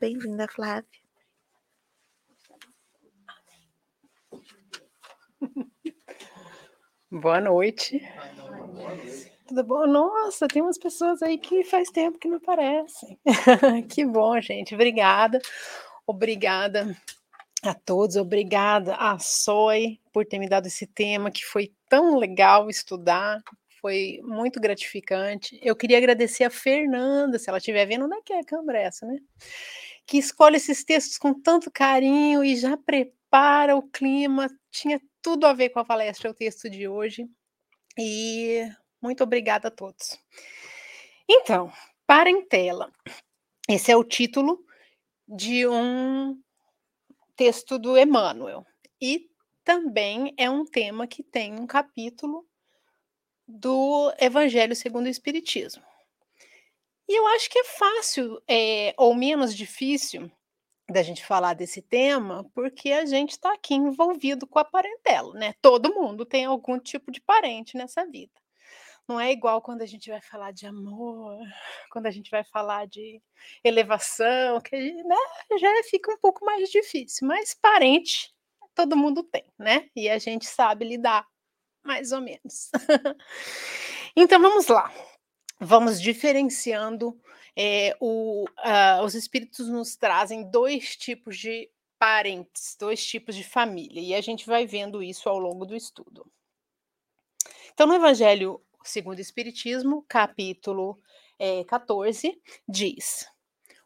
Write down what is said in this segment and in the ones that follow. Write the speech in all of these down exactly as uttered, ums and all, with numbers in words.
Bem-vinda, Flávia. Boa noite. Boa noite. Tudo bom? Nossa, tem umas pessoas aí que faz tempo que não aparecem. Que bom, gente. Obrigada. Obrigada a todos. Obrigada a Soy por ter me dado esse tema, que foi tão legal estudar. Foi muito gratificante. Eu queria agradecer a Fernanda, se ela estiver vendo, onde é que é a Cambraça, né? Que escolhe esses textos com tanto carinho e já prepara o clima. Tinha tudo a ver com a palestra, o texto de hoje. E muito obrigada a todos. Então, Parentela. Esse é o título de um texto do Emmanuel. E também é um tema que tem um capítulo do Evangelho segundo o Espiritismo. E eu acho que é fácil, é, ou menos difícil, da gente falar desse tema, porque a gente está aqui envolvido com a parentela, né? Todo mundo tem algum tipo de parente nessa vida. Não é igual quando a gente vai falar de amor, quando a gente vai falar de elevação, que a gente, né, já fica um pouco mais difícil, mas parente todo mundo tem, né? E a gente sabe lidar mais ou menos. Então, vamos lá. Vamos diferenciando. É, o, uh, os espíritos nos trazem dois tipos de parentes, dois tipos de família. E a gente vai vendo isso ao longo do estudo. Então, no Evangelho segundo o Espiritismo, capítulo é, catorze, diz: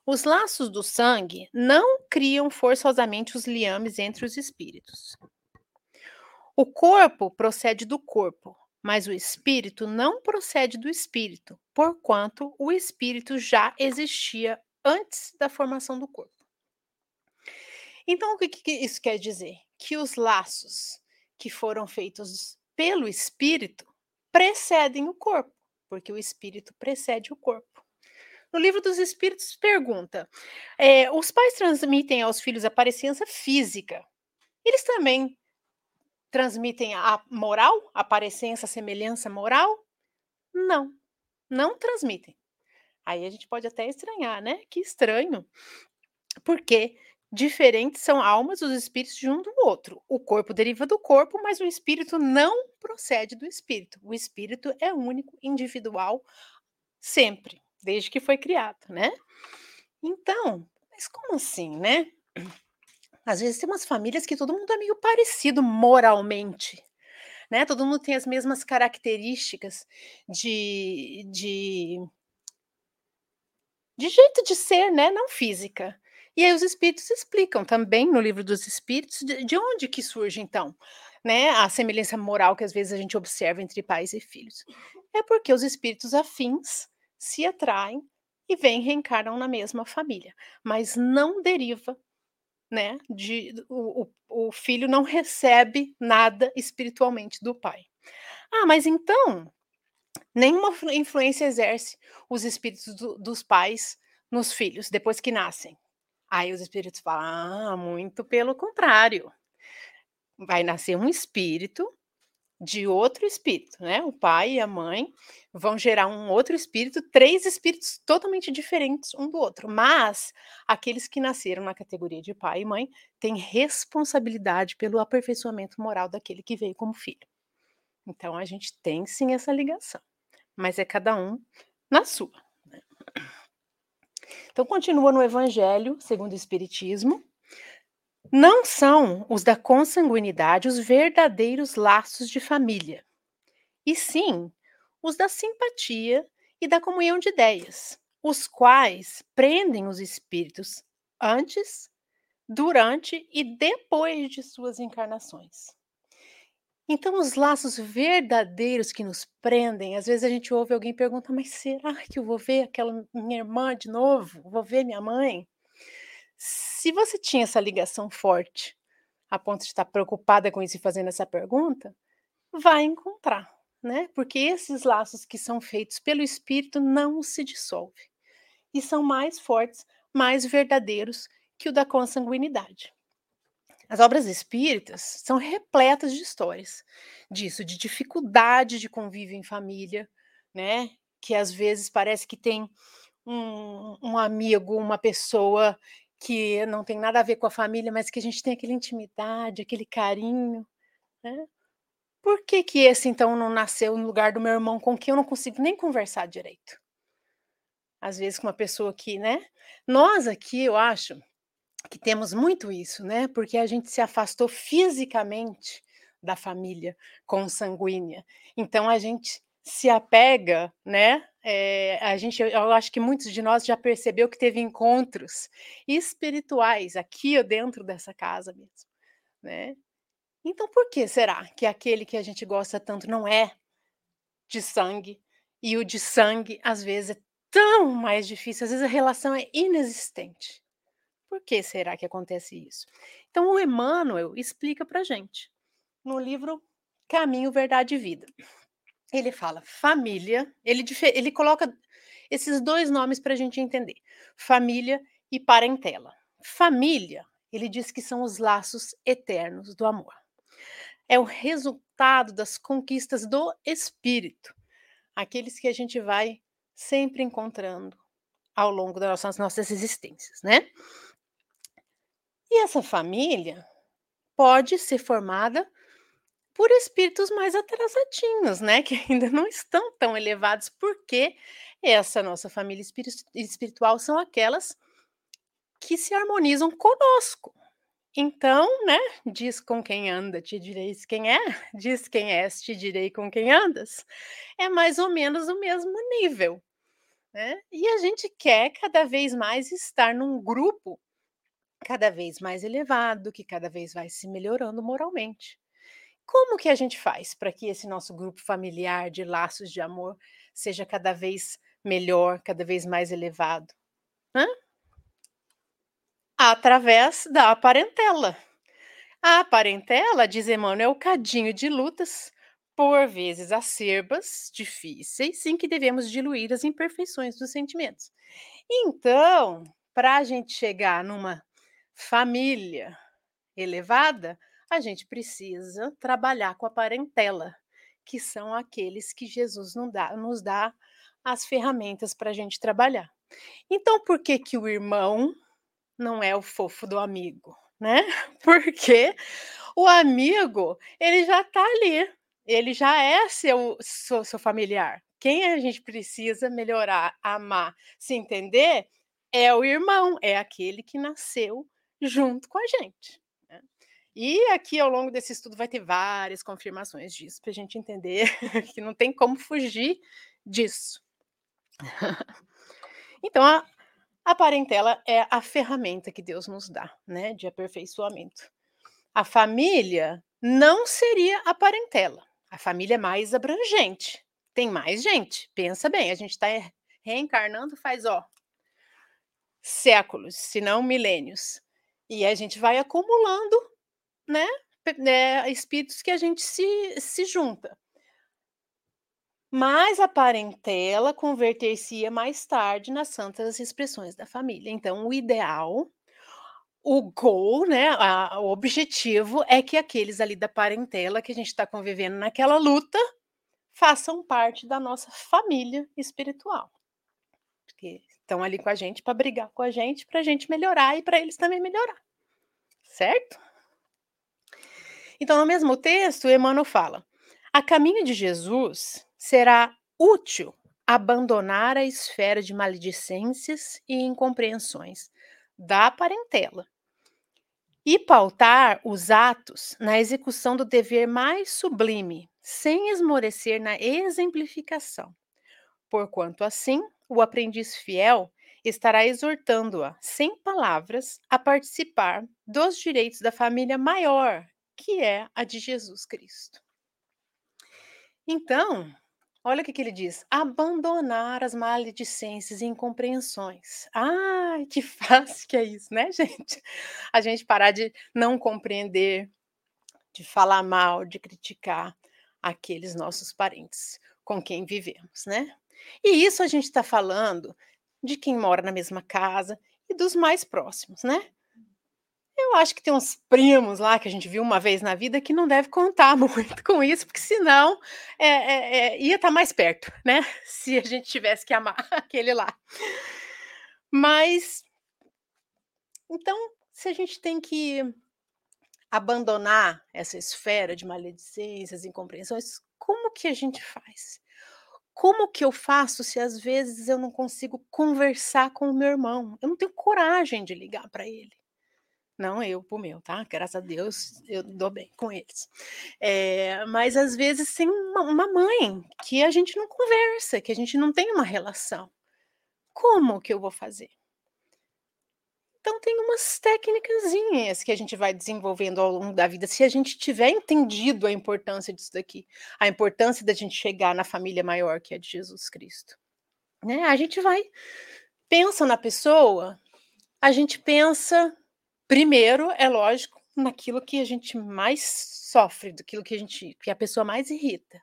os laços do sangue não criam forçosamente os liames entre os espíritos. O corpo procede do corpo, mas o espírito não procede do espírito, porquanto o espírito já existia antes da formação do corpo. Então, o que, que isso quer dizer? Que os laços que foram feitos pelo espírito precedem o corpo, porque o espírito precede o corpo. No Livro dos Espíritos pergunta: é, os pais transmitem aos filhos a parecência física, eles também transmitem a moral, a parecência, a semelhança moral? Não, não transmitem. Aí a gente pode até estranhar, né? Que estranho. Porque diferentes são almas, os espíritos de um do outro. O corpo deriva do corpo, mas o espírito não procede do espírito. O espírito é único, individual, sempre, desde que foi criado, né? Então, mas como assim, né? Às vezes tem umas famílias que todo mundo é meio parecido moralmente, né? Todo mundo tem as mesmas características de, de, de jeito de ser, né? Não física. E aí os espíritos explicam também no Livro dos Espíritos de, de onde que surge, então, né, a semelhança moral que às vezes a gente observa entre pais e filhos. É porque os espíritos afins se atraem e vêm reencarnam na mesma família, mas não deriva, né, de, o, o filho não recebe nada espiritualmente do pai. Ah, mas então, nenhuma influência exerce os espíritos do, dos pais nos filhos, depois que nascem. Aí os espíritos falam: ah, muito pelo contrário. Vai nascer um espírito de outro espírito, né? O pai e a mãe vão gerar um outro espírito, três espíritos totalmente diferentes um do outro, mas aqueles que nasceram na categoria de pai e mãe têm responsabilidade pelo aperfeiçoamento moral daquele que veio como filho. Então a gente tem sim essa ligação, mas é cada um na sua, né? Então continua no Evangelho segundo o Espiritismo: não são os da consanguinidade os verdadeiros laços de família, e sim os da simpatia e da comunhão de ideias, os quais prendem os espíritos antes, durante e depois de suas encarnações. Então, os laços verdadeiros que nos prendem, às vezes a gente ouve alguém perguntar: mas será que eu vou ver aquela minha irmã de novo? Vou ver minha mãe? Se você tinha essa ligação forte, a ponto de estar preocupada com isso e fazendo essa pergunta, vai encontrar, né? Porque esses laços que são feitos pelo espírito não se dissolvem e são mais fortes, mais verdadeiros que o da consanguinidade. As obras espíritas são repletas de histórias disso, de dificuldade de convívio em família, né? Que às vezes parece que tem um, um amigo, uma pessoa que não tem nada a ver com a família, mas que a gente tem aquela intimidade, aquele carinho, né? Por que que esse, então, não nasceu no lugar do meu irmão, com quem eu não consigo nem conversar direito? Às vezes com uma pessoa que, né? Nós aqui, eu acho que temos muito isso, né? Porque a gente se afastou fisicamente da família consanguínea. Então, a gente se apega, né? É, a gente, eu acho que muitos de nós já percebeu que teve encontros espirituais aqui dentro dessa casa mesmo, né? Então, por que será que aquele que a gente gosta tanto não é de sangue e o de sangue, às vezes, é tão mais difícil, às vezes a relação é inexistente? Por que será que acontece isso? Então, o Emmanuel explica para a gente no livro Caminho, Verdade e Vida. Ele fala família, ele, difer, ele coloca esses dois nomes para a gente entender, família e parentela. Família, ele diz que são os laços eternos do amor. É o resultado das conquistas do espírito, aqueles que a gente vai sempre encontrando ao longo das nossas, nossas existências, né? E essa família pode ser formada por espíritos mais atrasadinhos, né? Que ainda não estão tão elevados, porque essa nossa família espirit- espiritual são aquelas que se harmonizam conosco. Então, né? Diz com quem anda, te direi quem é. Diz quem és, te direi com quem andas. É mais ou menos o mesmo nível, né? E a gente quer cada vez mais estar num grupo cada vez mais elevado, que cada vez vai se melhorando moralmente. Como que a gente faz para que esse nosso grupo familiar de laços de amor seja cada vez melhor, cada vez mais elevado? Hã? Através da parentela. A parentela, diz Emmanuel, é o cadinho de lutas, por vezes acerbas, difíceis, em que devemos diluir as imperfeições dos sentimentos. Então, para a gente chegar numa família elevada, a gente precisa trabalhar com a parentela, que são aqueles que Jesus não dá, nos dá as ferramentas para a gente trabalhar. Então, por que que o irmão não é o fofo do amigo, né? Porque o amigo, ele já está ali, ele já é seu, seu, seu familiar. Quem a gente precisa melhorar, amar, se entender, é o irmão, é aquele que nasceu junto com a gente. E aqui, ao longo desse estudo, vai ter várias confirmações disso, para a gente entender que não tem como fugir disso. Então, a, a parentela é a ferramenta que Deus nos dá, né, de aperfeiçoamento. A família não seria a parentela. A família é mais abrangente, tem mais gente. Pensa bem, a gente está reencarnando faz ó, séculos, se não milênios. E a gente vai acumulando, né, é, espíritos que a gente se, se junta. Mas a parentela converter-se-ia mais tarde nas santas expressões da família. Então, o ideal, o goal, né, a, o objetivo é que aqueles ali da parentela que a gente está convivendo naquela luta façam parte da nossa família espiritual. Porque estão ali com a gente para brigar com a gente, para a gente melhorar e para eles também melhorar. Certo? Então, no mesmo texto, Emmanuel fala: a caminho de Jesus será útil abandonar a esfera de maledicências e incompreensões da parentela e pautar os atos na execução do dever mais sublime, sem esmorecer na exemplificação. Porquanto assim, o aprendiz fiel estará exortando-a, sem palavras, a participar dos direitos da família maior, que é a de Jesus Cristo. Então, olha o que, que ele diz: abandonar as maledicências e incompreensões. Ai, que fácil que é isso, né, gente? A gente parar de não compreender, de falar mal, de criticar aqueles nossos parentes com quem vivemos, né? E isso a gente está falando de quem mora na mesma casa e dos mais próximos, né? Eu acho que tem uns primos lá que a gente viu uma vez na vida que não deve contar muito com isso, porque senão é, é, é, ia estar mais perto, né? Se a gente tivesse que amar aquele lá. Mas Então, se a gente tem que abandonar essa esfera de maledicências, incompreensões, como que a gente faz? Como que eu faço se às vezes eu não consigo conversar com o meu irmão? Eu não tenho coragem de ligar para ele. Não eu pro meu, tá? Graças a Deus eu dou bem com eles. É, mas às vezes tem uma, uma mãe que a gente não conversa, que a gente não tem uma relação. Como que eu vou fazer? Então tem umas técnicazinhas que a gente vai desenvolvendo ao longo da vida, se a gente tiver entendido a importância disso daqui, a importância da gente chegar na família maior que é de Jesus Cristo. Né? A gente vai, pensa na pessoa, a gente pensa primeiro, é lógico, naquilo que a gente mais sofre, daquilo que a gente, que a pessoa mais irrita.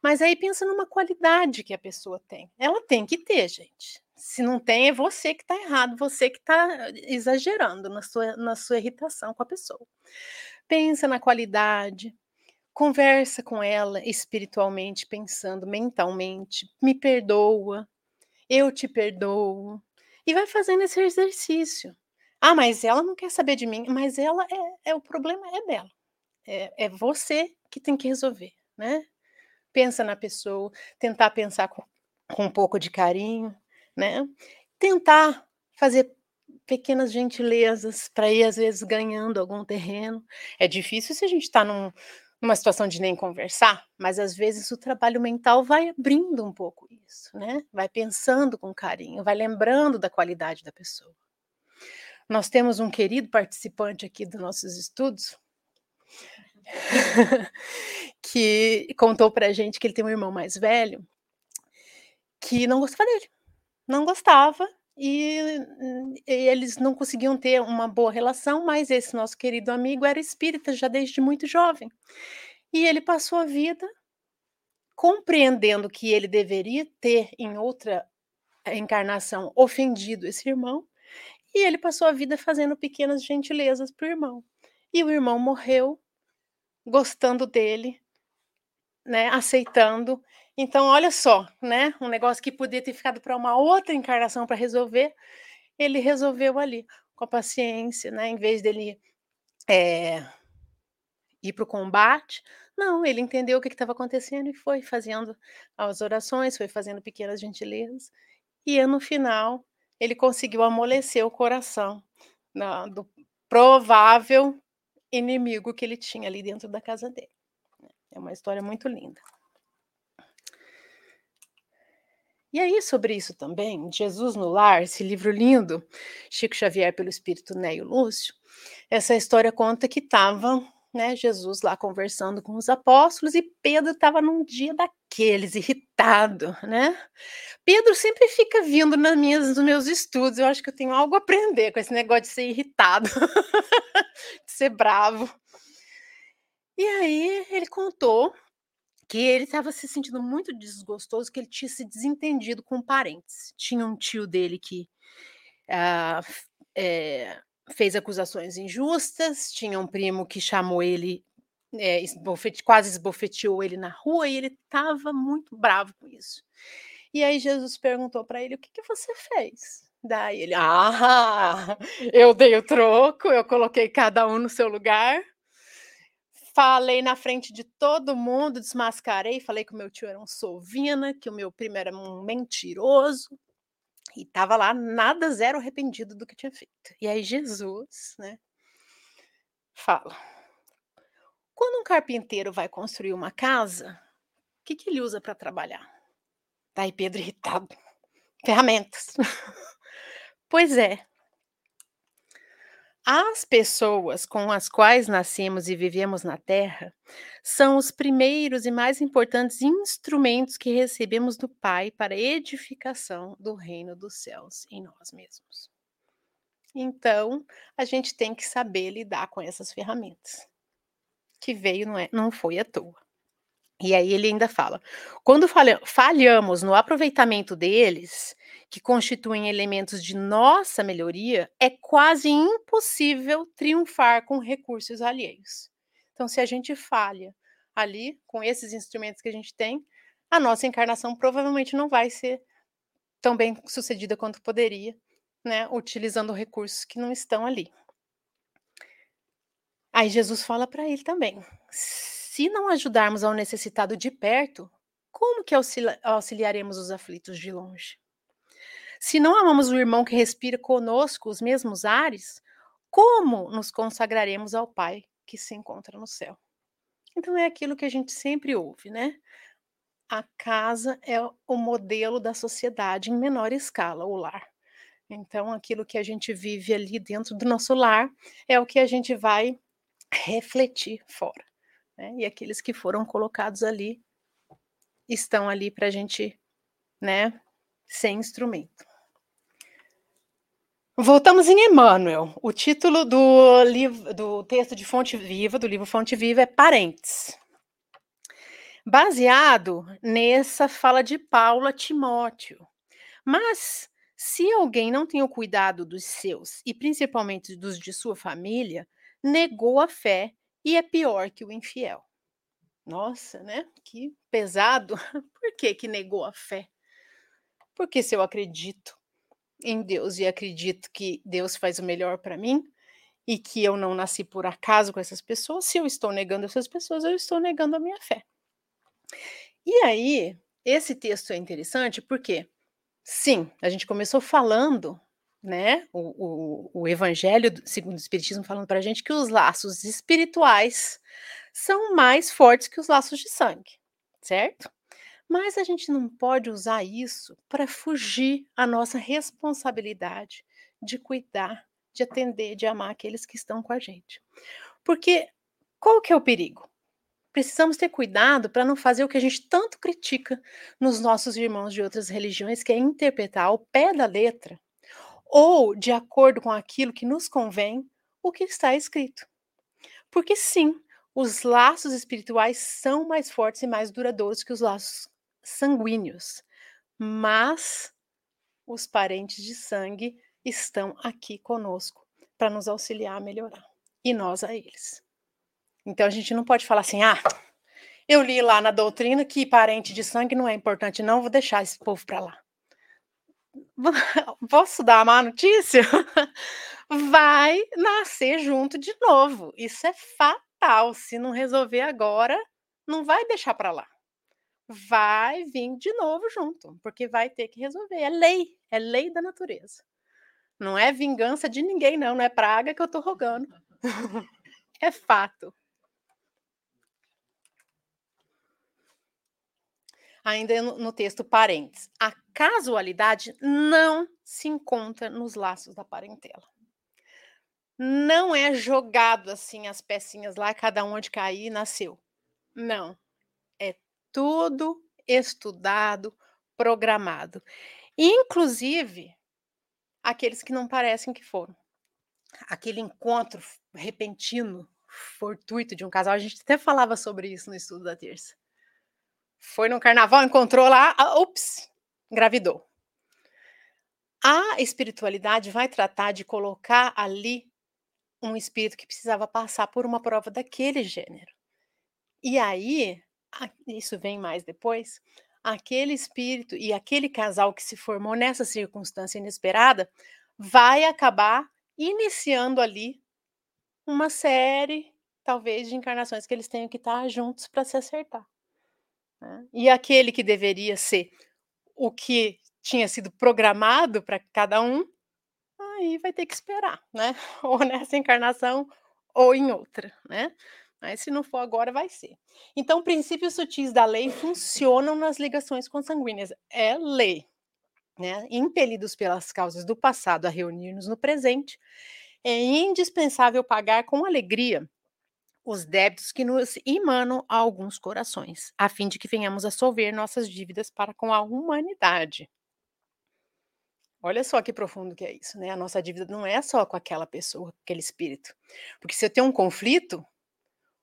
Mas aí pensa numa qualidade que a pessoa tem. Ela tem que ter, gente. Se não tem, é você que está errado, você que está exagerando na sua, na sua irritação com a pessoa. Pensa na qualidade, conversa com ela espiritualmente, pensando mentalmente, me perdoa, eu te perdoo, e vai fazendo esse exercício. Ah, mas ela não quer saber de mim, mas ela é, é o problema é dela, é, é você que tem que resolver, né? Pensa na pessoa, tentar pensar com, com um pouco de carinho, né? Tentar fazer pequenas gentilezas para ir, às vezes, ganhando algum terreno. É difícil se a gente está num, numa situação de nem conversar, mas, às vezes, o trabalho mental vai abrindo um pouco isso, né? Vai pensando com carinho, vai lembrando da qualidade da pessoa. Nós temos um querido participante aqui dos nossos estudos que contou para a gente que ele tem um irmão mais velho que não gostava dele. Não gostava e, e eles não conseguiam ter uma boa relação, mas esse nosso querido amigo era espírita já desde muito jovem. E ele passou a vida compreendendo que ele deveria ter em outra encarnação ofendido esse irmão, e ele passou a vida fazendo pequenas gentilezas para o irmão. E o irmão morreu gostando dele, né, aceitando. Então, olha só, né, um negócio que podia ter ficado para uma outra encarnação para resolver, ele resolveu ali, com a paciência, né, em vez dele é, ir para o combate, não, ele entendeu o que estava acontecendo e foi fazendo as orações, foi fazendo pequenas gentilezas, e no final ele conseguiu amolecer o coração na, do provável inimigo que ele tinha ali dentro da casa dele. É uma história muito linda. E aí, sobre isso também, Jesus no Lar, esse livro lindo, Chico Xavier pelo Espírito Ney e Lúcio, essa história conta que estava, né, Jesus lá conversando com os apóstolos e Pedro estava num dia daqueles, irritado, né? Pedro sempre fica vindo nas minhas, nos meus estudos, eu acho que eu tenho algo a aprender com esse negócio de ser irritado, de ser bravo. E aí ele contou que ele estava se sentindo muito desgostoso, que ele tinha se desentendido com parentes. Tinha um tio dele que uh, é, fez acusações injustas, tinha um primo que chamou ele, é, esbofete, quase esbofeteou ele na rua, e ele estava muito bravo com isso. E aí Jesus perguntou para ele, o que, que você fez? Daí ele, ah, eu dei o troco, eu coloquei cada um no seu lugar, falei na frente de todo mundo, desmascarei, falei que o meu tio era um sovina, que o meu primo era um mentiroso, e estava lá nada zero arrependido do que tinha feito. E aí Jesus, né, fala, quando um carpinteiro vai construir uma casa, o que, que ele usa para trabalhar? Daí Pedro irritado, ferramentas. Pois é. As pessoas com as quais nascemos e vivemos na Terra são os primeiros e mais importantes instrumentos que recebemos do Pai para edificação do reino dos céus em nós mesmos. Então, a gente tem que saber lidar com essas ferramentas, que veio, não, é, não foi à toa. E aí ele ainda fala, quando falhamos no aproveitamento deles, que constituem elementos de nossa melhoria, é quase impossível triunfar com recursos alheios. Então, se a gente falha ali, com esses instrumentos que a gente tem, a nossa encarnação provavelmente não vai ser tão bem sucedida quanto poderia, né, utilizando recursos que não estão ali. Aí Jesus fala para ele também, se não ajudarmos ao necessitado de perto, como que auxilia- auxiliaremos os aflitos de longe? Se não amamos o irmão que respira conosco os mesmos ares, como nos consagraremos ao Pai que se encontra no céu? Então é aquilo que a gente sempre ouve, né? A casa é o modelo da sociedade em menor escala, o lar. Então, aquilo que a gente vive ali dentro do nosso lar é o que a gente vai refletir fora, né? E aqueles que foram colocados ali estão ali para a gente, né, ser instrumento. Voltamos em Emmanuel. O título do, livro, do texto de Fonte Viva, do livro Fonte Viva, é Parentes. Baseado nessa fala de Paulo a Timóteo. Mas, se alguém não tem o cuidado dos seus, e principalmente dos de sua família, negou a fé e é pior que o infiel. Nossa, né? Que pesado. Por que que negou a fé? Porque se eu acredito em Deus e acredito que Deus faz o melhor para mim e que eu não nasci por acaso com essas pessoas, se eu estou negando essas pessoas, eu estou negando a minha fé. E aí, esse texto é interessante porque, sim, a gente começou falando, né, o, o, o Evangelho segundo o Espiritismo falando para a gente que os laços espirituais são mais fortes que os laços de sangue, certo? Mas a gente não pode usar isso para fugir à nossa responsabilidade de cuidar, de atender, de amar aqueles que estão com a gente. Porque qual que é o perigo? Precisamos ter cuidado para não fazer o que a gente tanto critica nos nossos irmãos de outras religiões, que é interpretar ao pé da letra ou de acordo com aquilo que nos convém o que está escrito. Porque sim, os laços espirituais são mais fortes e mais duradouros que os laços sanguíneos, mas os parentes de sangue estão aqui conosco para nos auxiliar a melhorar, e nós a eles. Então, a gente não pode falar assim, ah, eu li lá na doutrina que parente de sangue não é importante, não, vou deixar esse povo para lá. Posso dar a má notícia? Vai nascer junto de novo, isso é fatal, se não resolver agora, não vai deixar para lá. Vai vir de novo junto, porque vai ter que resolver, é lei, é lei da natureza. Não é vingança de ninguém, não, não é praga que eu tô rogando, é fato. Ainda no texto parentes, a casualidade não se encontra nos laços da parentela. Não é jogado assim as pecinhas lá, cada um onde cair e nasceu. Não. É tudo estudado, programado. Inclusive, aqueles que não parecem que foram. Aquele encontro repentino, fortuito de um casal, a gente até falava sobre isso no estudo da terça. Foi no carnaval, encontrou lá, ups, engravidou. A espiritualidade vai tratar de colocar ali um espírito que precisava passar por uma prova daquele gênero. E aí, isso vem mais depois, aquele espírito e aquele casal que se formou nessa circunstância inesperada vai acabar iniciando ali uma série, talvez, de encarnações que eles tenham que estar juntos para se acertar. E aquele que deveria ser o que tinha sido programado para cada um, aí vai ter que esperar, né? Ou nessa encarnação ou em outra, né? Mas se não for agora, vai ser. Então, princípios sutis da lei funcionam nas ligações consanguíneas. É lei, né? Impelidos pelas causas do passado a reunir-nos no presente, é indispensável pagar com alegria os débitos que nos emanam a alguns corações, a fim de que venhamos a solver nossas dívidas para com a humanidade. Olha só que profundo que é isso, né? A nossa dívida não é só com aquela pessoa, aquele espírito. Porque se eu tenho um conflito,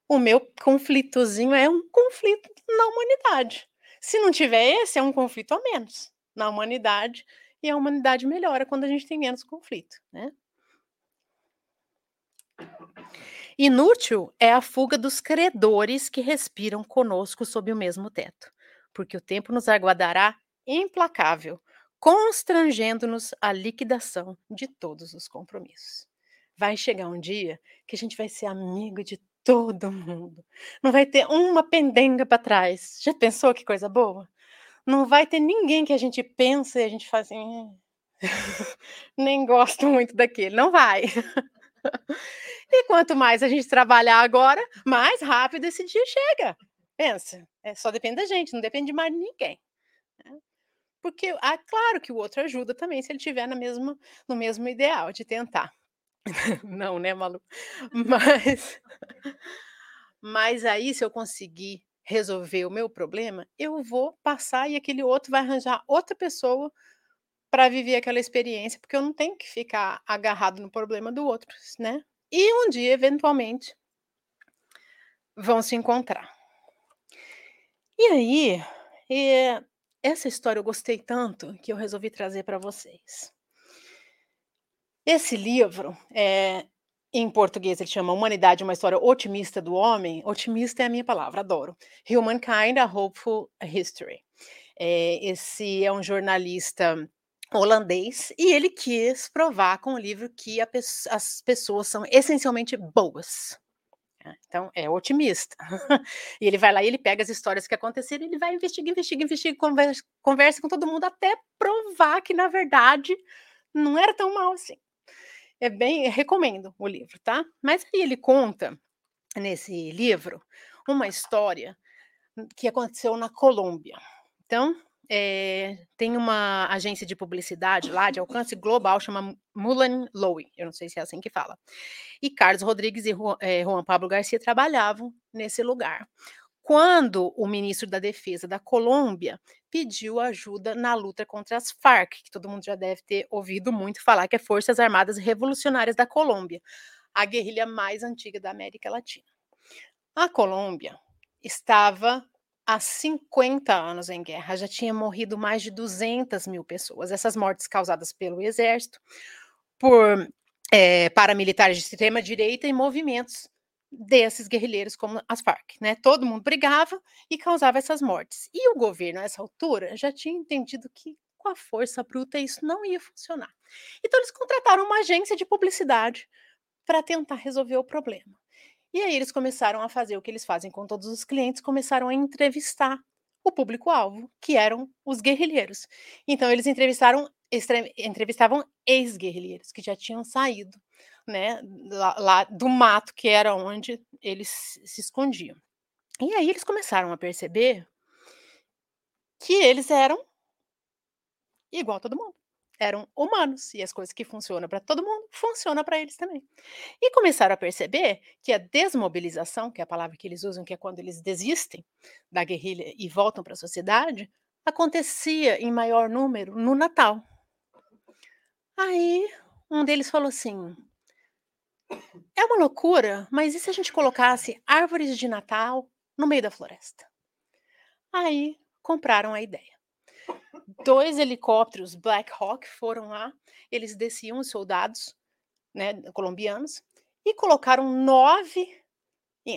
o meu conflitozinho é um conflito na humanidade. Se não tiver esse, é um conflito a menos na humanidade, e a humanidade melhora quando a gente tem menos conflito, né? Inútil é a fuga dos credores que respiram conosco sob o mesmo teto, porque o tempo nos aguardará implacável, constrangendo-nos à liquidação de todos os compromissos. Vai chegar um dia que a gente vai ser amigo de todo mundo. Não vai ter uma pendenga para trás. Já pensou que coisa boa? Não vai ter ninguém que a gente pensa e a gente faz assim... Nem gosto muito daquele. Não vai. E quanto mais a gente trabalhar agora, mais rápido esse dia chega. Pensa. É, só depende da gente, não depende de mais ninguém. Porque, é claro que o outro ajuda também, se ele estiver na mesma, no mesmo ideal de tentar. Não, né, Malu? Mas, mas aí, se eu conseguir resolver o meu problema, eu vou passar e aquele outro vai arranjar outra pessoa para viver aquela experiência, porque eu não tenho que ficar agarrado no problema do outro, né? E um dia, eventualmente, vão se encontrar. E aí, é, essa história eu gostei tanto que eu resolvi trazer para vocês. Esse livro, é, em português, ele chama Humanidade, Uma História Otimista do Homem. Otimista é a minha palavra, adoro. Humankind a Hopeful History. É, esse é um jornalista holandês e ele quis provar com o livro que a pe- as pessoas são essencialmente boas. Então, é otimista. E ele vai lá e ele pega as histórias que aconteceram, ele vai investigar, investiga, investiga, conversa, conversa com todo mundo até provar que, na verdade, não era tão mal assim. É bem, recomendo o livro, tá? Mas aí ele conta, nesse livro, uma história que aconteceu na Colômbia. Então, é, tem uma agência de publicidade lá, de alcance global, chama Mullen Lowe, eu não sei se é assim que fala. E Carlos Rodrigues e Juan Pablo Garcia trabalhavam nesse lugar. Quando o ministro da Defesa da Colômbia pediu ajuda na luta contra as FARC, que todo mundo já deve ter ouvido muito falar, que é Forças Armadas Revolucionárias da Colômbia, a guerrilha mais antiga da América Latina. A Colômbia estava há cinquenta anos em guerra, já tinha morrido mais de duzentas mil pessoas. Essas mortes causadas pelo exército, por é, paramilitares de extrema direita e movimentos desses guerrilheiros como as FARC, né? Todo mundo brigava e causava essas mortes. E o governo, a essa altura, já tinha entendido que com a força bruta isso não ia funcionar. Então eles contrataram uma agência de publicidade para tentar resolver o problema. E aí eles começaram a fazer o que eles fazem com todos os clientes, começaram a entrevistar o público-alvo, que eram os guerrilheiros. Então eles entrevistaram, extre- entrevistavam ex-guerrilheiros que já tinham saído, né, lá, lá do mato, que era onde eles se escondiam. E aí eles começaram a perceber que eles eram igual a todo mundo, eram humanos, e as coisas que funcionam para todo mundo, funcionam para eles também. E começaram a perceber que a desmobilização, que é a palavra que eles usam, que é quando eles desistem da guerrilha e voltam para a sociedade, acontecia em maior número no Natal. Aí um deles falou assim: é uma loucura, mas e se a gente colocasse árvores de Natal no meio da floresta? Aí compraram a ideia. Dois helicópteros Black Hawk foram lá, eles desciam os soldados, né, colombianos, e colocaram nove,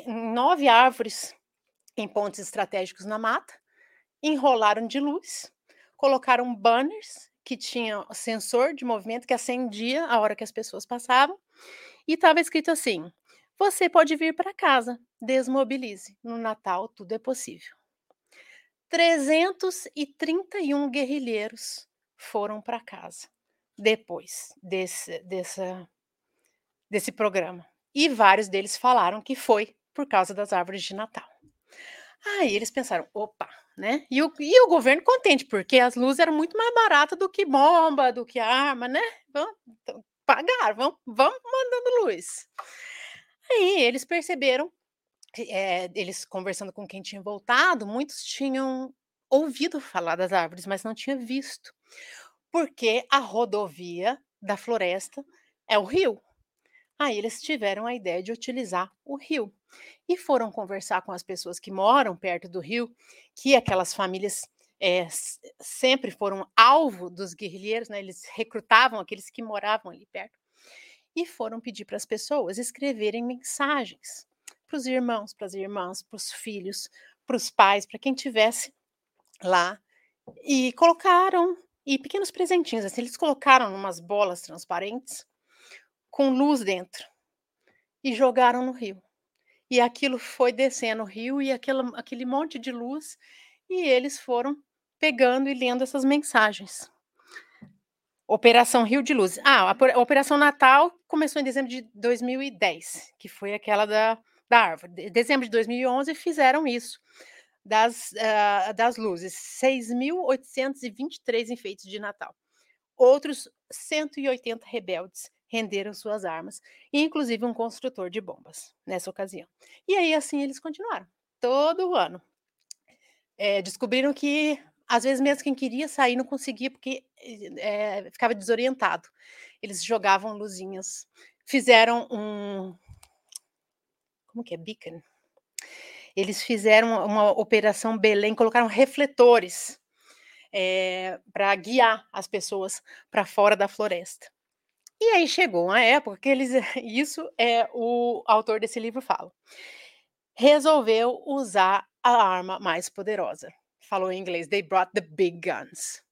nove árvores em pontos estratégicos na mata, enrolaram de luz, colocaram banners que tinha sensor de movimento que acendia a hora que as pessoas passavam, e estava escrito assim: você pode vir para casa, desmobilize. No Natal tudo é possível. trezentos e trinta e um guerrilheiros foram para casa depois desse, dessa, desse programa. E vários deles falaram que foi por causa das árvores de Natal. Aí eles pensaram, opa, né? E o, e o governo contente, porque as luzes eram muito mais baratas do que bomba, do que arma, né? Vamos, então, pagaram, vamos, vamos mandando luz. Aí eles perceberam, é, eles conversando com quem tinha voltado, muitos tinham ouvido falar das árvores, mas não tinha visto, porque a rodovia da floresta é o rio. Aí eles tiveram a ideia de utilizar o rio. E foram conversar com as pessoas que moram perto do rio, que aquelas famílias é, sempre foram alvo dos guerrilheiros, né? Eles recrutavam aqueles que moravam ali perto. E foram pedir para as pessoas escreverem mensagens para os irmãos, para as irmãs, para os filhos, para os pais, para quem estivesse lá. E colocaram e pequenos presentinhos. Assim, eles colocaram umas bolas transparentes com luz dentro e jogaram no rio. E aquilo foi descendo o rio e aquela, aquele monte de luz, e eles foram pegando e lendo essas mensagens. Operação Rio de Luz. Ah, a Operação Natal começou em dezembro de dois mil e dez, que foi aquela da, da árvore. Em dezembro de dois mil e onze fizeram isso, das, uh, das luzes. seis mil oitocentos e vinte e três enfeites de Natal. Outros cento e oitenta rebeldes renderam suas armas, inclusive um construtor de bombas, nessa ocasião. E aí, assim, eles continuaram, todo ano. É, descobriram que, às vezes, mesmo quem queria sair não conseguia, porque é, ficava desorientado. Eles jogavam luzinhas, fizeram um... Como que é? Beacon? Eles fizeram uma operação Belém, colocaram refletores é, para guiar as pessoas para fora da floresta. E aí chegou uma época que eles, isso é o autor desse livro fala, resolveu usar a arma mais poderosa. Falou em inglês, they brought the big guns.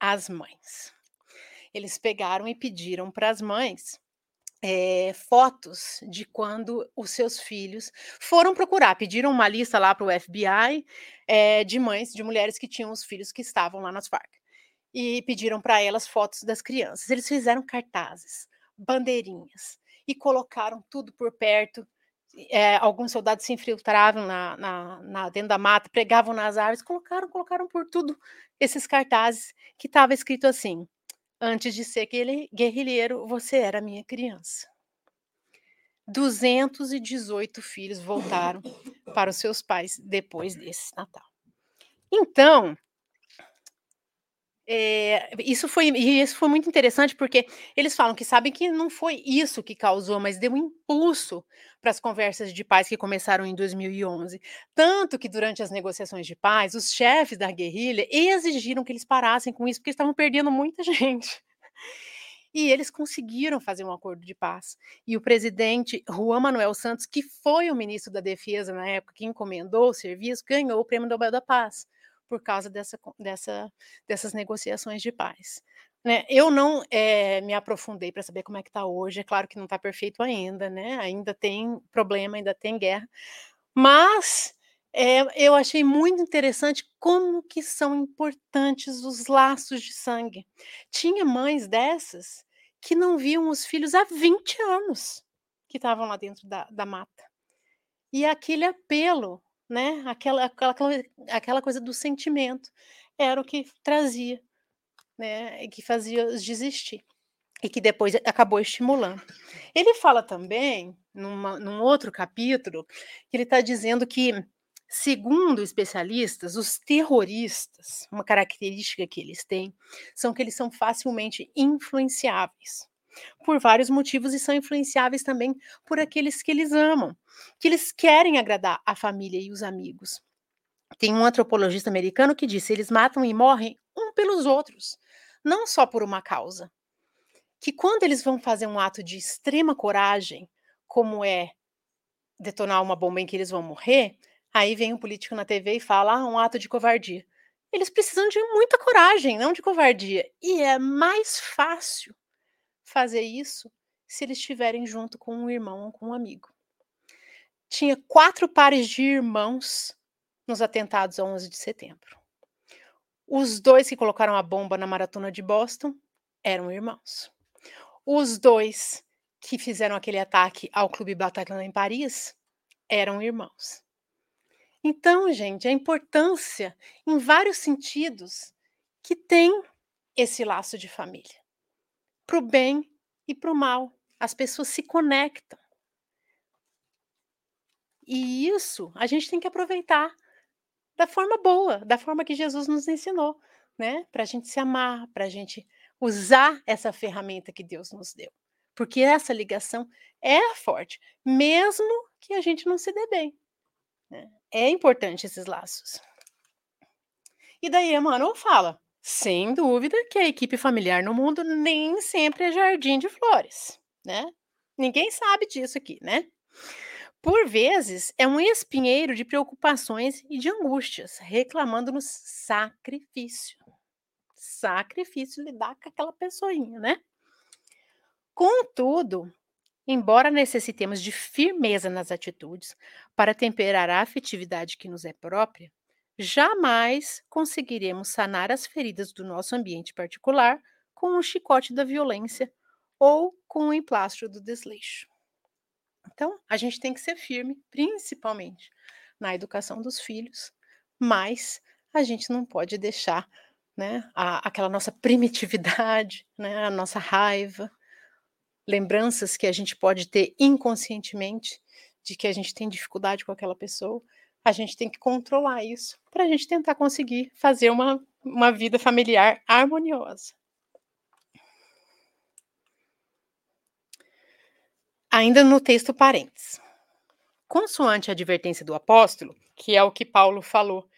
As mães. Eles pegaram e pediram para as mães é, fotos de quando os seus filhos foram procurar, pediram uma lista lá para o F B I é, de mães, de mulheres que tinham os filhos que estavam lá nas FARC. E pediram para elas fotos das crianças. Eles fizeram cartazes, bandeirinhas, e colocaram tudo por perto. É, alguns soldados se infiltravam na, na, na, dentro da mata, pregavam nas árvores, colocaram, colocaram por tudo esses cartazes que estava escrito assim, antes de ser guerrilheiro, você era minha criança. duzentos e dezoito filhos voltaram para os seus pais depois desse Natal. Então... É, isso, foi, isso foi muito interessante, porque eles falam que sabem que não foi isso que causou, mas deu um impulso para as conversas de paz que começaram em dois mil e onze, tanto que durante as negociações de paz, os chefes da guerrilha exigiram que eles parassem com isso, porque eles estavam perdendo muita gente, e eles conseguiram fazer um acordo de paz, e o presidente Juan Manuel Santos, que foi o ministro da Defesa na época, que encomendou o serviço, ganhou o Prêmio Nobel da Paz por causa dessa, dessa, dessas negociações de paz. Né? Eu não é, me aprofundei para saber como é que está hoje, é claro que não está perfeito ainda, né? Ainda tem problema, ainda tem guerra, mas é, eu achei muito interessante como que são importantes os laços de sangue. Tinha mães dessas que não viam os filhos há vinte anos que estavam lá dentro da, da mata. E aquele apelo, né? Aquela, aquela, aquela coisa do sentimento era o que trazia, né? Que fazia os desistir e que depois acabou estimulando. Ele fala também, numa, num outro capítulo, que ele está dizendo que, segundo especialistas, os terroristas, uma característica que eles têm, são que eles são facilmente influenciáveis por vários motivos, e são influenciáveis também por aqueles que eles amam, que eles querem agradar a família e os amigos. Tem um antropologista americano que disse, eles matam e morrem um pelos outros, não só por uma causa, que quando eles vão fazer um ato de extrema coragem, como é detonar uma bomba em que eles vão morrer, aí vem um político na T V e fala, ah, um ato de covardia. Eles precisam de muita coragem, não de covardia, e é mais fácil fazer isso se eles estiverem junto com um irmão ou com um amigo. Tinha quatro pares de irmãos nos atentados ao onze de setembro. Os dois que colocaram a bomba na maratona de Boston eram irmãos. Os dois que fizeram aquele ataque ao Clube Bataclan em Paris eram irmãos. Então, gente, a importância em vários sentidos que tem esse laço de família. Para o bem e para o mal. As pessoas se conectam. E isso a gente tem que aproveitar da forma boa, da forma que Jesus nos ensinou, né? Para a gente se amar, para a gente usar essa ferramenta que Deus nos deu. Porque essa ligação é forte, mesmo que a gente não se dê bem. Né? É importante esses laços. E daí Emmanuel fala, sem dúvida que a equipe familiar no mundo nem sempre é jardim de flores, né? Ninguém sabe disso aqui, né? Por vezes, é um espinheiro de preocupações e de angústias, reclamando-nos sacrifício. sacrifício lidar com aquela pessoinha, né? Contudo, embora necessitemos de firmeza nas atitudes para temperar a afetividade que nos é própria, jamais conseguiremos sanar as feridas do nosso ambiente particular com o chicote da violência ou com o emplastro do desleixo. Então, a gente tem que ser firme, principalmente na educação dos filhos, mas a gente não pode deixar, né, a, aquela nossa primitividade, né, a nossa raiva, lembranças que a gente pode ter inconscientemente de que a gente tem dificuldade com aquela pessoa. A gente tem que controlar isso para a gente tentar conseguir fazer uma, uma vida familiar harmoniosa. Ainda no texto parênteses, consoante a advertência do apóstolo, que é o que Paulo falou,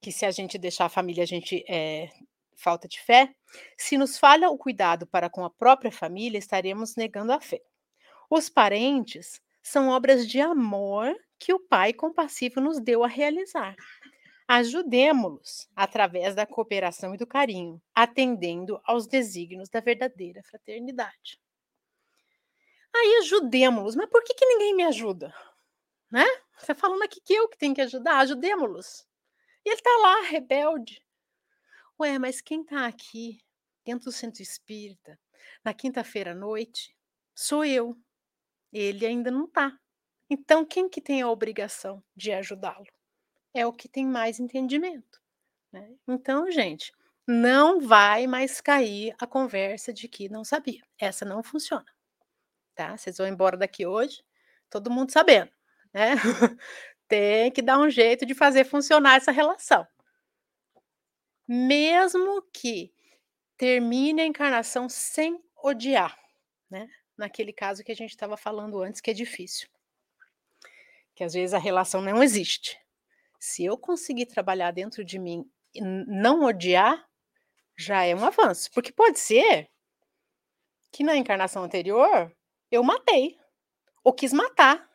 que se a gente deixar a família, a gente é, falta de fé, se nos falha o cuidado para com a própria família, estaremos negando a fé. Os parentes são obras de amor que o Pai compassivo nos deu a realizar. Ajudemo-los através da cooperação e do carinho, atendendo aos desígnios da verdadeira fraternidade. Aí ajudemos-los, mas por que, que ninguém me ajuda? Né? Você falando aqui que eu que tenho que ajudar, ajudemos-los. E ele está lá, rebelde. Ué, mas quem está aqui, dentro do centro espírita, na quinta-feira à noite, sou eu. Ele ainda não está. Então, quem que tem a obrigação de ajudá-lo? É o que tem mais entendimento. Né? Então, gente, não vai mais cair a conversa de que não sabia. Essa não funciona. Tá? Vocês vão embora daqui hoje, todo mundo sabendo, né? Tem que dar um jeito de fazer funcionar essa relação. Mesmo que termine a encarnação sem odiar, né? Naquele caso que a gente estava falando antes, que é difícil. Que às vezes a relação não existe. Se eu conseguir trabalhar dentro de mim e não odiar, já é um avanço. Porque pode ser que na encarnação anterior eu matei, ou quis matar.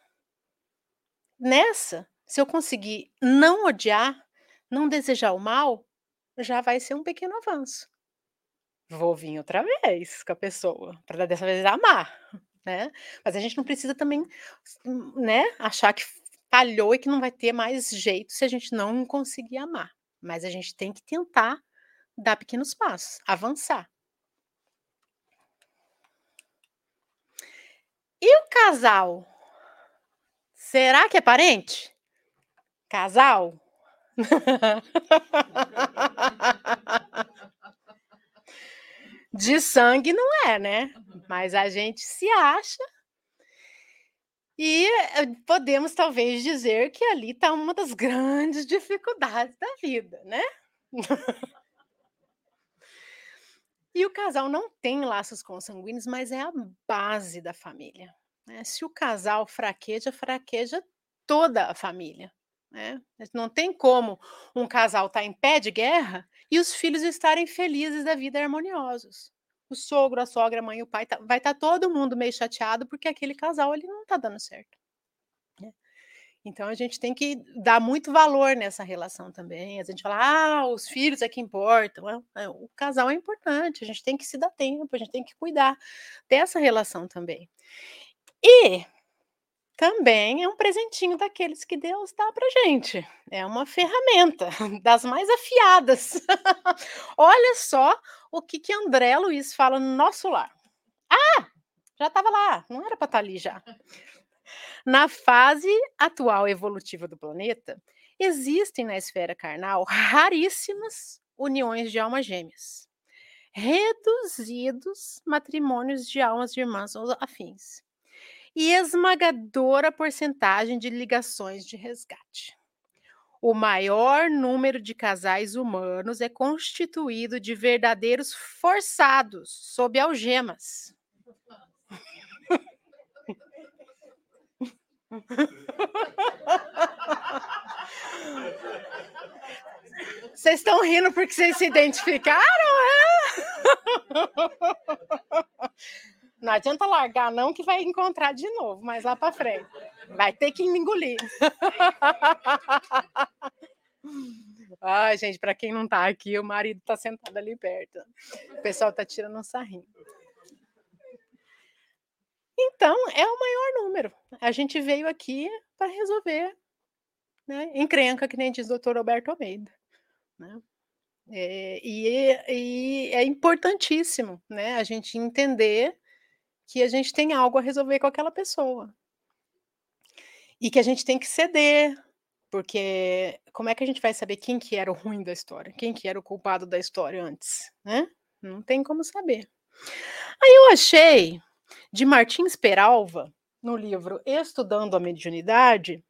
Nessa, se eu conseguir não odiar, não desejar o mal, já vai ser um pequeno avanço. Vou vir outra vez com a pessoa, para dessa vez amar, né? Mas a gente não precisa também, né, achar que falhou e que não vai ter mais jeito se a gente não conseguir amar. Mas a gente tem que tentar dar pequenos passos, avançar. E o casal? Será que é parente? Casal? De sangue não é, né? Mas a gente se acha. E podemos talvez dizer que ali está uma das grandes dificuldades da vida, né? E o casal não tem laços consanguíneos, mas é a base da família. Né? Se o casal fraqueja, fraqueja toda a família. Né? Não tem como um casal estar tá em pé de guerra e os filhos estarem felizes da vida, harmoniosos. O sogro, a sogra, a mãe e o pai, tá, vai estar tá todo mundo meio chateado porque aquele casal ele não está dando certo. Né? Então a gente tem que dar muito valor nessa relação também. A gente fala, ah, os filhos é que importam. O casal é importante, a gente tem que se dar tempo, a gente tem que cuidar dessa relação também. E também é um presentinho daqueles que Deus dá pra gente. É uma ferramenta das mais afiadas. Olha só o que, que André Luiz fala no nosso lar. Ah, já estava lá, não era para estar ali já. Na fase atual evolutiva do planeta, existem na esfera carnal raríssimas uniões de almas gêmeas, reduzidos matrimônios de almas irmãs ou afins, e esmagadora porcentagem de ligações de resgate. O maior número de casais humanos é constituído de verdadeiros forçados sob algemas. Vocês estão rindo porque vocês se identificaram, é? Não adianta largar não que vai encontrar de novo, mas lá para frente vai ter que me engolir. Ai, gente, para quem não tá aqui, o marido tá sentado ali perto. O pessoal tá tirando um sarrinho. Então, é o maior número. A gente veio aqui para resolver, né? Encrenca, que nem diz o doutor Roberto Almeida, né? É, e, e é importantíssimo, né, a gente entender que a gente tem algo a resolver com aquela pessoa. E que a gente tem que ceder, porque como é que a gente vai saber quem que era o ruim da história? Quem que era o culpado da história antes, né? Não tem como saber. Aí eu achei, de Martins Peralva, no livro Estudando a Mediunidade,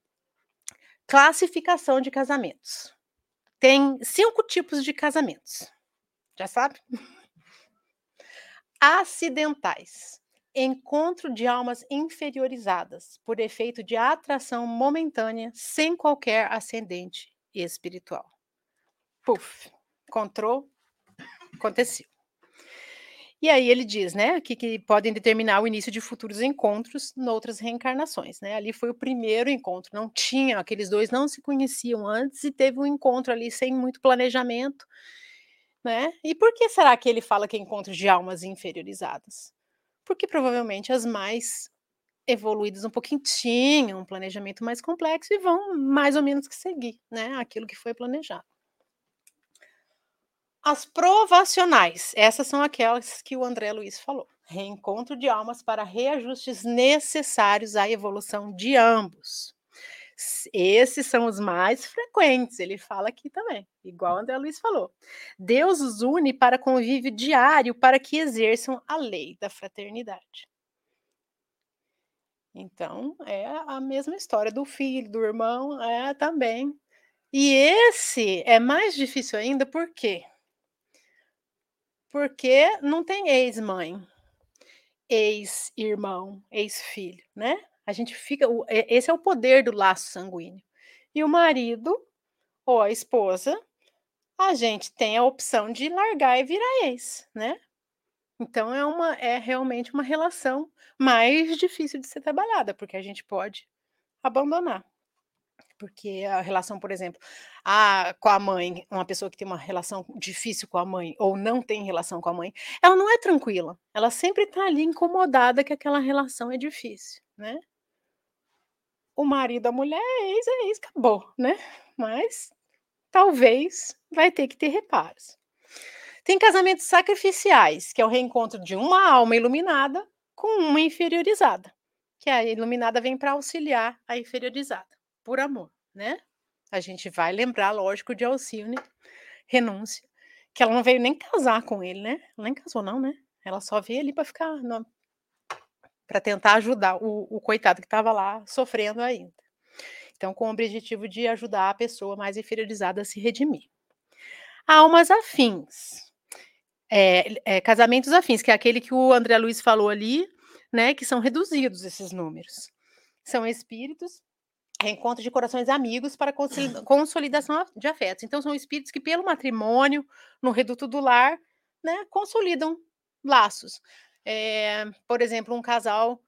classificação de casamentos. Tem cinco tipos de casamentos, já sabe? Acidentais, encontro de almas inferiorizadas por efeito de atração momentânea sem qualquer ascendente espiritual. Puf, encontrou, aconteceu. E aí ele diz, né, que, que podem determinar o início de futuros encontros noutras reencarnações, né? Ali foi o primeiro encontro, não tinha, aqueles dois não se conheciam antes e teve um encontro ali sem muito planejamento, né? E por que será que ele fala que é encontro de almas inferiorizadas? Porque provavelmente as mais evoluídas um pouquinho tinham um planejamento mais complexo e vão mais ou menos que seguir, né, aquilo que foi planejado. As provacionais, essas são aquelas que o André Luiz falou. Reencontro de almas para reajustes necessários à evolução de ambos. Esses são os mais frequentes, ele fala aqui também, igual o André Luiz falou. Deus os une para convívio diário, para que exerçam a lei da fraternidade. Então, é a mesma história do filho, do irmão, é também. E esse é mais difícil ainda, por quê? Porque não tem ex-mãe, ex-irmão, ex-filho, né? A gente fica, esse é o poder do laço sanguíneo. E o marido ou a esposa, a gente tem a opção de largar e virar ex, né? Então é uma, é realmente uma relação mais difícil de ser trabalhada, porque a gente pode abandonar. Porque a relação, por exemplo, a, com a mãe, uma pessoa que tem uma relação difícil com a mãe ou não tem relação com a mãe, ela não é tranquila. Ela sempre está ali incomodada que aquela relação é difícil, né? O marido, a mulher, é ex, é ex, acabou, né? Mas talvez vai ter que ter reparos. Tem casamentos sacrificiais, que é o reencontro de uma alma iluminada com uma inferiorizada, que a iluminada vem para auxiliar a inferiorizada. Por amor, né? A gente vai lembrar, lógico, de Alcione, renúncia, que ela não veio nem casar com ele, né? Ela nem casou, não, né? Ela só veio ali para ficar, para tentar ajudar o, o coitado que estava lá sofrendo ainda. Então, com o objetivo de ajudar a pessoa mais inferiorizada a se redimir. Almas afins, é, é, casamentos afins, que é aquele que o André Luiz falou ali, né? Que são reduzidos esses números. São espíritos. Reencontro de corações amigos para consolidação de afetos. Então, são espíritos que, pelo matrimônio, no reduto do lar, né, consolidam laços. É, por exemplo, um casal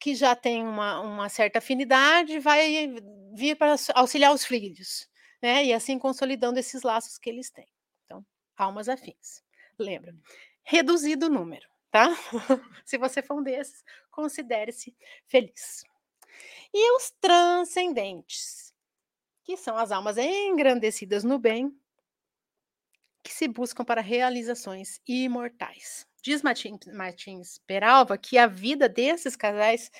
que já tem uma, uma certa afinidade vai vir para auxiliar os filhos, né, e assim consolidando esses laços que eles têm. Então, almas afins. Lembra? Reduzido o número, tá? Se você for um desses, considere-se feliz. E os transcendentes, que são as almas engrandecidas no bem, que se buscam para realizações imortais. Diz Martins, Martins Peralva que a vida desses casais,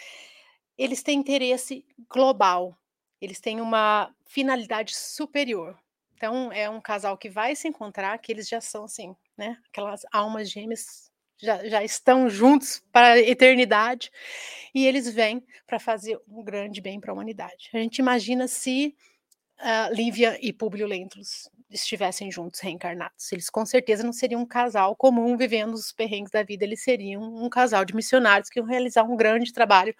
eles têm interesse global, eles têm uma finalidade superior. Então, é um casal que vai se encontrar, que eles já são assim, né? Aquelas almas gêmeas. Já, já estão juntos para a eternidade, e eles vêm para fazer um grande bem para a humanidade. A gente imagina se uh, Lívia e Públio Lentulus estivessem juntos, reencarnados. Eles com certeza não seriam um casal comum vivendo os perrengues da vida, eles seriam um casal de missionários que iam realizar um grande trabalho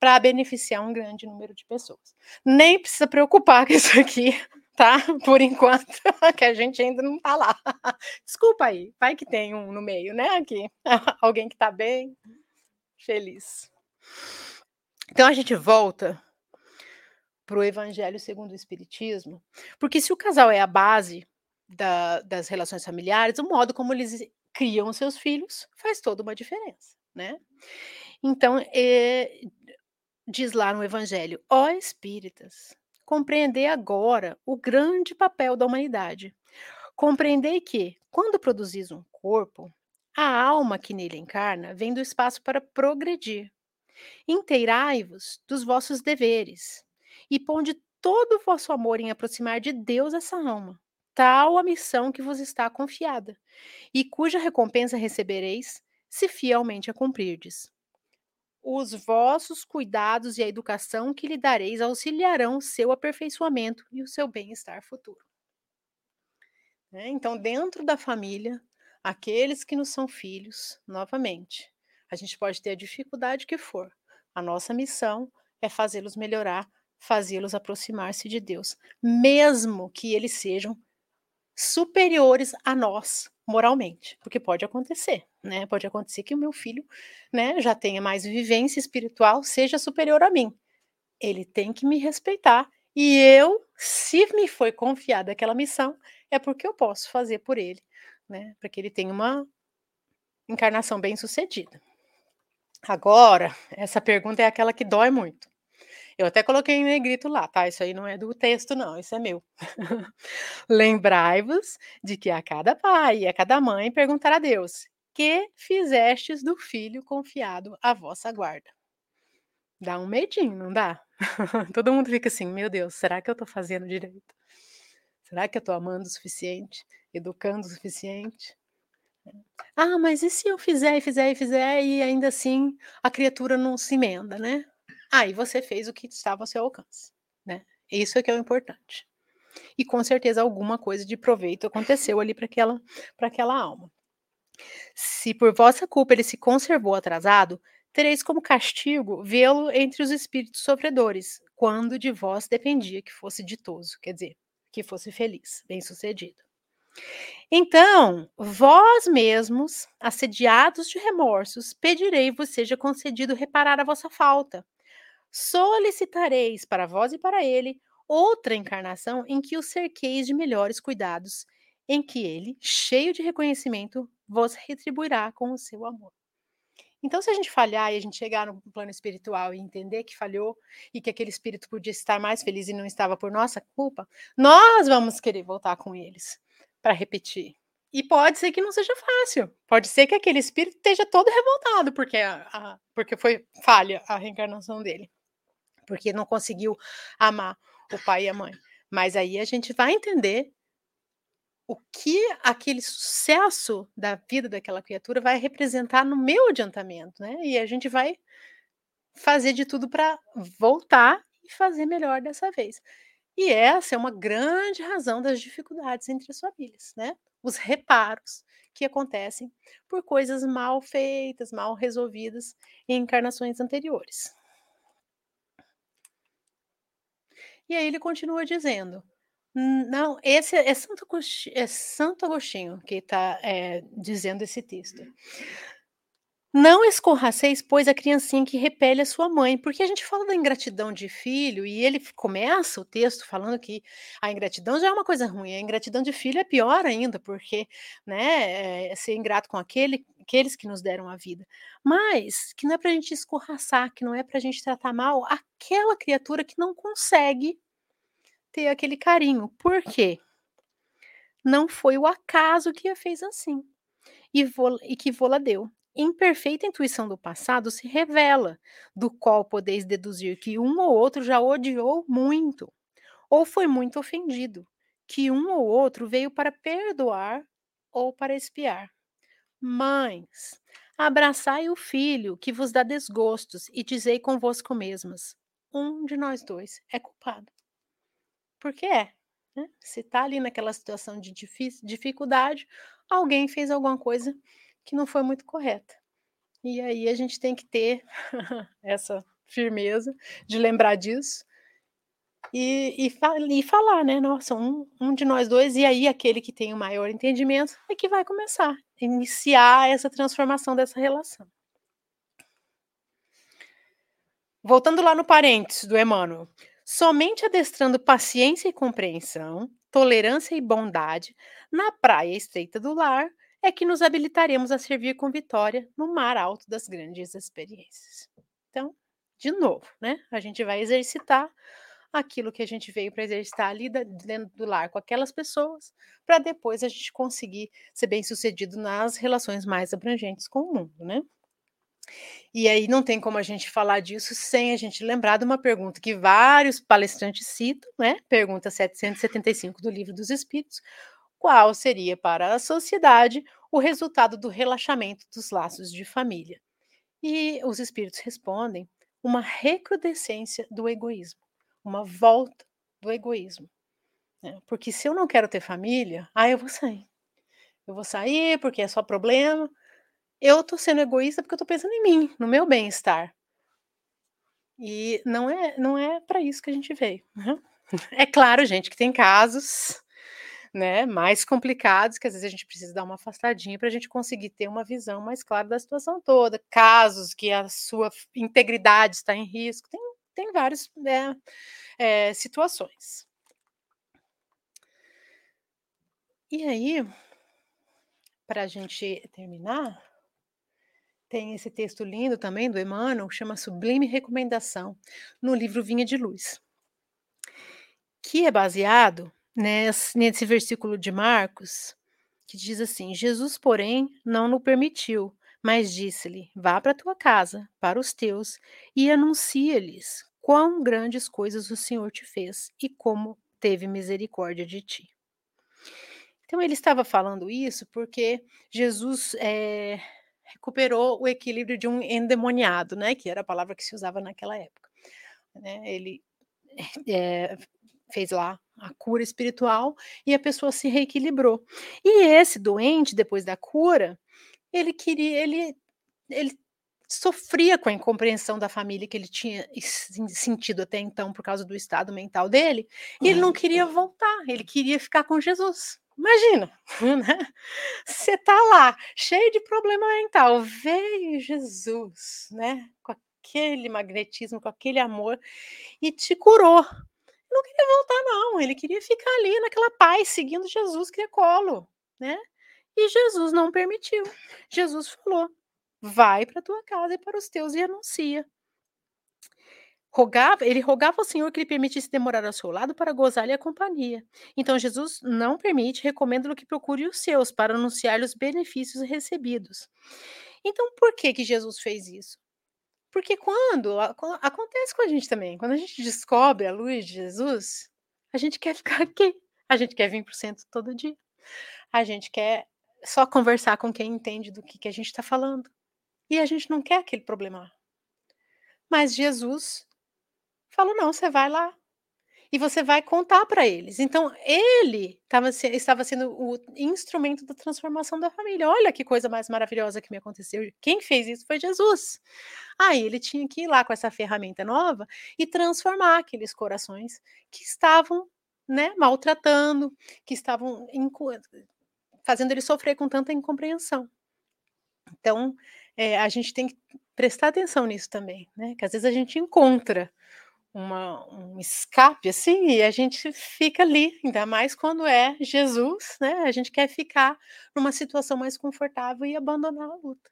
para beneficiar um grande número de pessoas. Nem precisa preocupar com isso aqui, tá? Por enquanto, que a gente ainda não tá lá. Desculpa aí, vai que tem um no meio, né? Aqui, alguém que tá bem, feliz. Então a gente volta para o Evangelho segundo o Espiritismo, porque se o casal é a base da, das relações familiares, o modo como eles criam seus filhos faz toda uma diferença, né? Então, é, diz lá no Evangelho, ó espíritas, compreendei agora o grande papel da humanidade. Compreendei que, quando produzis um corpo, a alma que nele encarna vem do espaço para progredir. Inteirai-vos dos vossos deveres e ponde todo o vosso amor em aproximar de Deus essa alma, tal a missão que vos está confiada e cuja recompensa recebereis se fielmente a cumprirdes. Os vossos cuidados e a educação que lhe dareis auxiliarão o seu aperfeiçoamento e o seu bem-estar futuro. Né? Então, dentro da família, aqueles que nos são filhos, novamente, a gente pode ter a dificuldade que for. A nossa missão é fazê-los melhorar, fazê-los aproximar-se de Deus, mesmo que eles sejam superiores a nós, moralmente, porque pode acontecer, né? Pode acontecer que o meu filho, né, já tenha mais vivência espiritual, seja superior a mim. Ele tem que me respeitar e eu, se me foi confiada aquela missão, é porque eu posso fazer por ele, né? Para que ele tenha uma encarnação bem-sucedida. Agora, essa pergunta é aquela que dói muito. Eu até coloquei em negrito lá, tá? Isso aí não é do texto, não. Isso é meu. Lembrai-vos de que a cada pai e a cada mãe perguntar a Deus: que fizestes do filho confiado à vossa guarda? Dá um medinho, não dá? Todo mundo fica assim, meu Deus, será que eu tô fazendo direito? Será que eu tô amando o suficiente? Educando o suficiente? Ah, mas e se eu fizer, e fizer, e fizer, e ainda assim a criatura não se emenda, né? Aí ah, você fez o que estava ao seu alcance, né? Isso é que é o importante. E com certeza alguma coisa de proveito aconteceu ali para aquela, para aquela alma. Se por vossa culpa ele se conservou atrasado, tereis como castigo vê-lo entre os espíritos sofredores, quando de vós dependia que fosse ditoso, quer dizer, que fosse feliz, bem-sucedido. Então, vós mesmos, assediados de remorsos, pedirei-vos seja concedido reparar a vossa falta. Solicitareis para vós e para ele outra encarnação em que o cerqueis de melhores cuidados, em que ele, cheio de reconhecimento, vos retribuirá com o seu amor. Então, se a gente falhar e a gente chegar no plano espiritual e entender que falhou e que aquele espírito podia estar mais feliz e não estava por nossa culpa, nós vamos querer voltar com eles para repetir. E pode ser que não seja fácil. Pode ser que aquele espírito esteja todo revoltado porque, a, a, porque foi falha a reencarnação dele. Porque não conseguiu amar o pai e a mãe. Mas aí a gente vai entender o que aquele sucesso da vida daquela criatura vai representar no meu adiantamento, né? E a gente vai fazer de tudo para voltar e fazer melhor dessa vez. E essa é uma grande razão das dificuldades entre as famílias, né? Os reparos que acontecem por coisas mal feitas, mal resolvidas em encarnações anteriores. E aí ele continua dizendo, não, esse é Santo Agostinho, é Santo Agostinho que está é, dizendo esse texto. Não escorraceis, pois, a criancinha que repele a sua mãe, porque a gente fala da ingratidão de filho e ele começa o texto falando que a ingratidão já é uma coisa ruim, a ingratidão de filho é pior ainda, porque, né, é ser ingrato com aquele, aqueles que nos deram a vida. Mas que não é para a gente escorraçar, que não é para a gente tratar mal aquela criatura que não consegue ter aquele carinho. Por quê? Não foi o acaso que a fez assim e, vo, e que vô-la deu. Imperfeita intuição do passado se revela, do qual podeis deduzir que um ou outro já odiou muito, ou foi muito ofendido, que um ou outro veio para perdoar ou para espiar. Mães, abraçai o filho que vos dá desgostos e dizei convosco mesmas, um de nós dois é culpado. Porque é, né? Se está ali naquela situação de dificuldade, alguém fez alguma coisa que não foi muito correta. E aí a gente tem que ter essa firmeza de lembrar disso e, e, fa- e falar, né? Nossa, um, um de nós dois, e aí aquele que tem o maior entendimento é que vai começar, iniciar essa transformação dessa relação. Voltando lá no parênteses do Emmanuel. Somente adestrando paciência e compreensão, tolerância e bondade, na praia estreita do lar, é que nos habilitaremos a servir com vitória no mar alto das grandes experiências. Então, de novo, né? A gente vai exercitar aquilo que a gente veio para exercitar ali dentro do lar com aquelas pessoas, para depois a gente conseguir ser bem-sucedido nas relações mais abrangentes com o mundo, né? E aí não tem como a gente falar disso sem a gente lembrar de uma pergunta que vários palestrantes citam, né? Pergunta setecentos e setenta e cinco do Livro dos Espíritos. Qual seria para a sociedade o resultado do relaxamento dos laços de família? E os espíritos respondem: uma recrudescência do egoísmo, uma volta do egoísmo, né? Porque se eu não quero ter família, ah, eu vou sair. Eu vou sair porque é só problema. Eu estou sendo egoísta porque eu estou pensando em mim, no meu bem-estar. E não é, não é para isso que a gente veio. Uhum. É claro, gente, que tem casos, né, mais complicados, que às vezes a gente precisa dar uma afastadinha para a gente conseguir ter uma visão mais clara da situação toda. Casos que a sua integridade está em risco. Tem, tem várias é, é, situações. E aí, para a gente terminar, tem esse texto lindo também do Emmanuel, que chama Sublime Recomendação, no livro Vinha de Luz, que é baseado nesse, nesse versículo de Marcos, que diz assim: Jesus, porém, não o permitiu, mas disse-lhe: vá para a tua casa, para os teus, e anuncia-lhes quão grandes coisas o Senhor te fez e como teve misericórdia de ti. Então, ele estava falando isso porque Jesus é, recuperou o equilíbrio de um endemoniado, né, que era a palavra que se usava naquela época. Né? Ele é, fez lá a cura espiritual e a pessoa se reequilibrou. E esse doente, depois da cura, ele queria, ele, ele sofria com a incompreensão da família que ele tinha sentido até então por causa do estado mental dele, e ele não queria voltar, ele queria ficar com Jesus. Imagina, né? Você tá lá, cheio de problema mental, veio Jesus, né? Com aquele magnetismo, com aquele amor, e te curou. Não queria voltar, não. Ele queria ficar ali naquela paz, seguindo Jesus, que é colo, né? E Jesus não permitiu. Jesus falou: vai para tua casa e para os teus e anuncia. Rogava, ele rogava ao Senhor que lhe permitisse demorar ao seu lado para gozar-lhe a companhia. Então Jesus não permite, recomenda-lhe que procure os seus para anunciar-lhe os benefícios recebidos. Então por que que Jesus fez isso? Porque quando, acontece com a gente também, quando a gente descobre a luz de Jesus, a gente quer ficar aqui, a gente quer vir para o centro todo dia, a gente quer só conversar com quem entende do que, que a gente está falando, e a gente não quer aquele problema. Mas Jesus falou: não, você vai lá e você vai contar para eles. Então ele tava, estava sendo o instrumento da transformação da família. Olha que coisa mais maravilhosa que me aconteceu. Quem fez isso foi Jesus. Aí ele tinha que ir lá com essa ferramenta nova e transformar aqueles corações que estavam, né, maltratando, que estavam incu- fazendo ele sofrer com tanta incompreensão. Então é, a gente tem que prestar atenção nisso também, né? Que às vezes a gente encontra Uma, um escape, assim, e a gente fica ali, ainda mais quando é Jesus, né? A gente quer ficar numa situação mais confortável e abandonar a luta,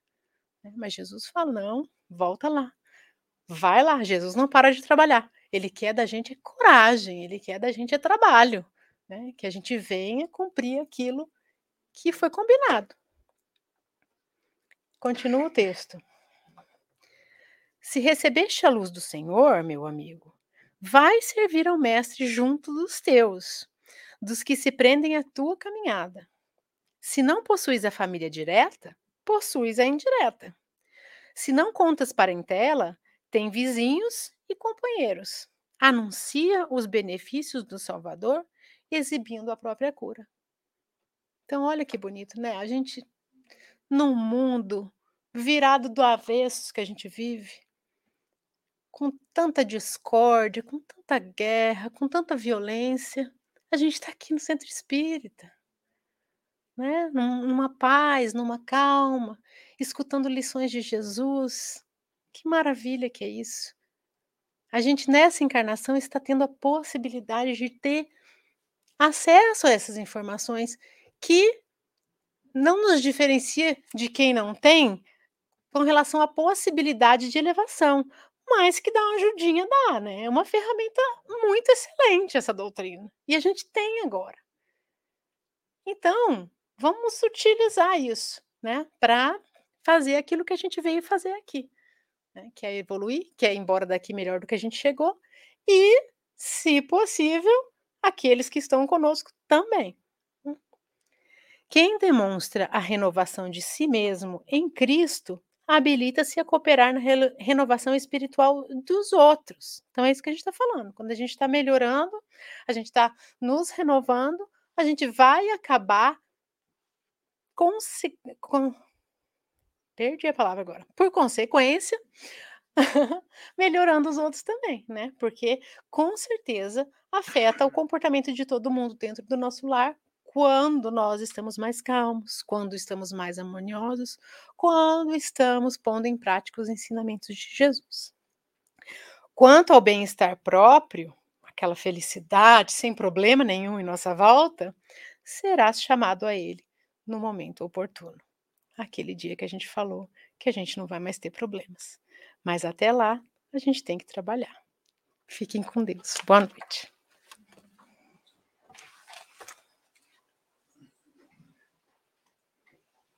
né? Mas Jesus fala: não, volta lá, vai lá. Jesus não para de trabalhar, ele quer da gente coragem, ele quer da gente trabalho, né? Que a gente venha cumprir aquilo que foi combinado. Continua o texto. Se recebeste a luz do Senhor, meu amigo, vai servir ao mestre junto dos teus, dos que se prendem à tua caminhada. Se não possuis a família direta, possuis a indireta. Se não contas parentela, tem vizinhos e companheiros. Anuncia os benefícios do Salvador, exibindo a própria cura. Então, olha que bonito, né? A gente, num mundo virado do avesso que a gente vive, com tanta discórdia, com tanta guerra, com tanta violência, a gente está aqui no centro espírita, né? Numa paz, numa calma, escutando lições de Jesus. Que maravilha que é isso! A gente, nessa encarnação, está tendo a possibilidade de ter acesso a essas informações que não nos diferencia de quem não tem com relação à possibilidade de elevação, mas que dá uma ajudinha, dá, né? É uma ferramenta muito excelente essa doutrina. E a gente tem agora. Então, vamos utilizar isso, né? Para fazer aquilo que a gente veio fazer aqui, né? Que é evoluir, que é ir embora daqui melhor do que a gente chegou. E, se possível, aqueles que estão conosco também. Quem demonstra a renovação de si mesmo em Cristo habilita-se a cooperar na renovação espiritual dos outros. Então é isso que a gente está falando. Quando a gente está melhorando, a gente está nos renovando, a gente vai acabar conse- com... Perdi a palavra agora. Por consequência, melhorando os outros também, né? Porque com certeza afeta o comportamento de todo mundo dentro do nosso lar, quando nós estamos mais calmos, quando estamos mais harmoniosos, quando estamos pondo em prática os ensinamentos de Jesus. Quanto ao bem-estar próprio, aquela felicidade sem problema nenhum em nossa volta, serás chamado a ele no momento oportuno. Aquele dia que a gente falou que a gente não vai mais ter problemas. Mas até lá, a gente tem que trabalhar. Fiquem com Deus. Boa noite.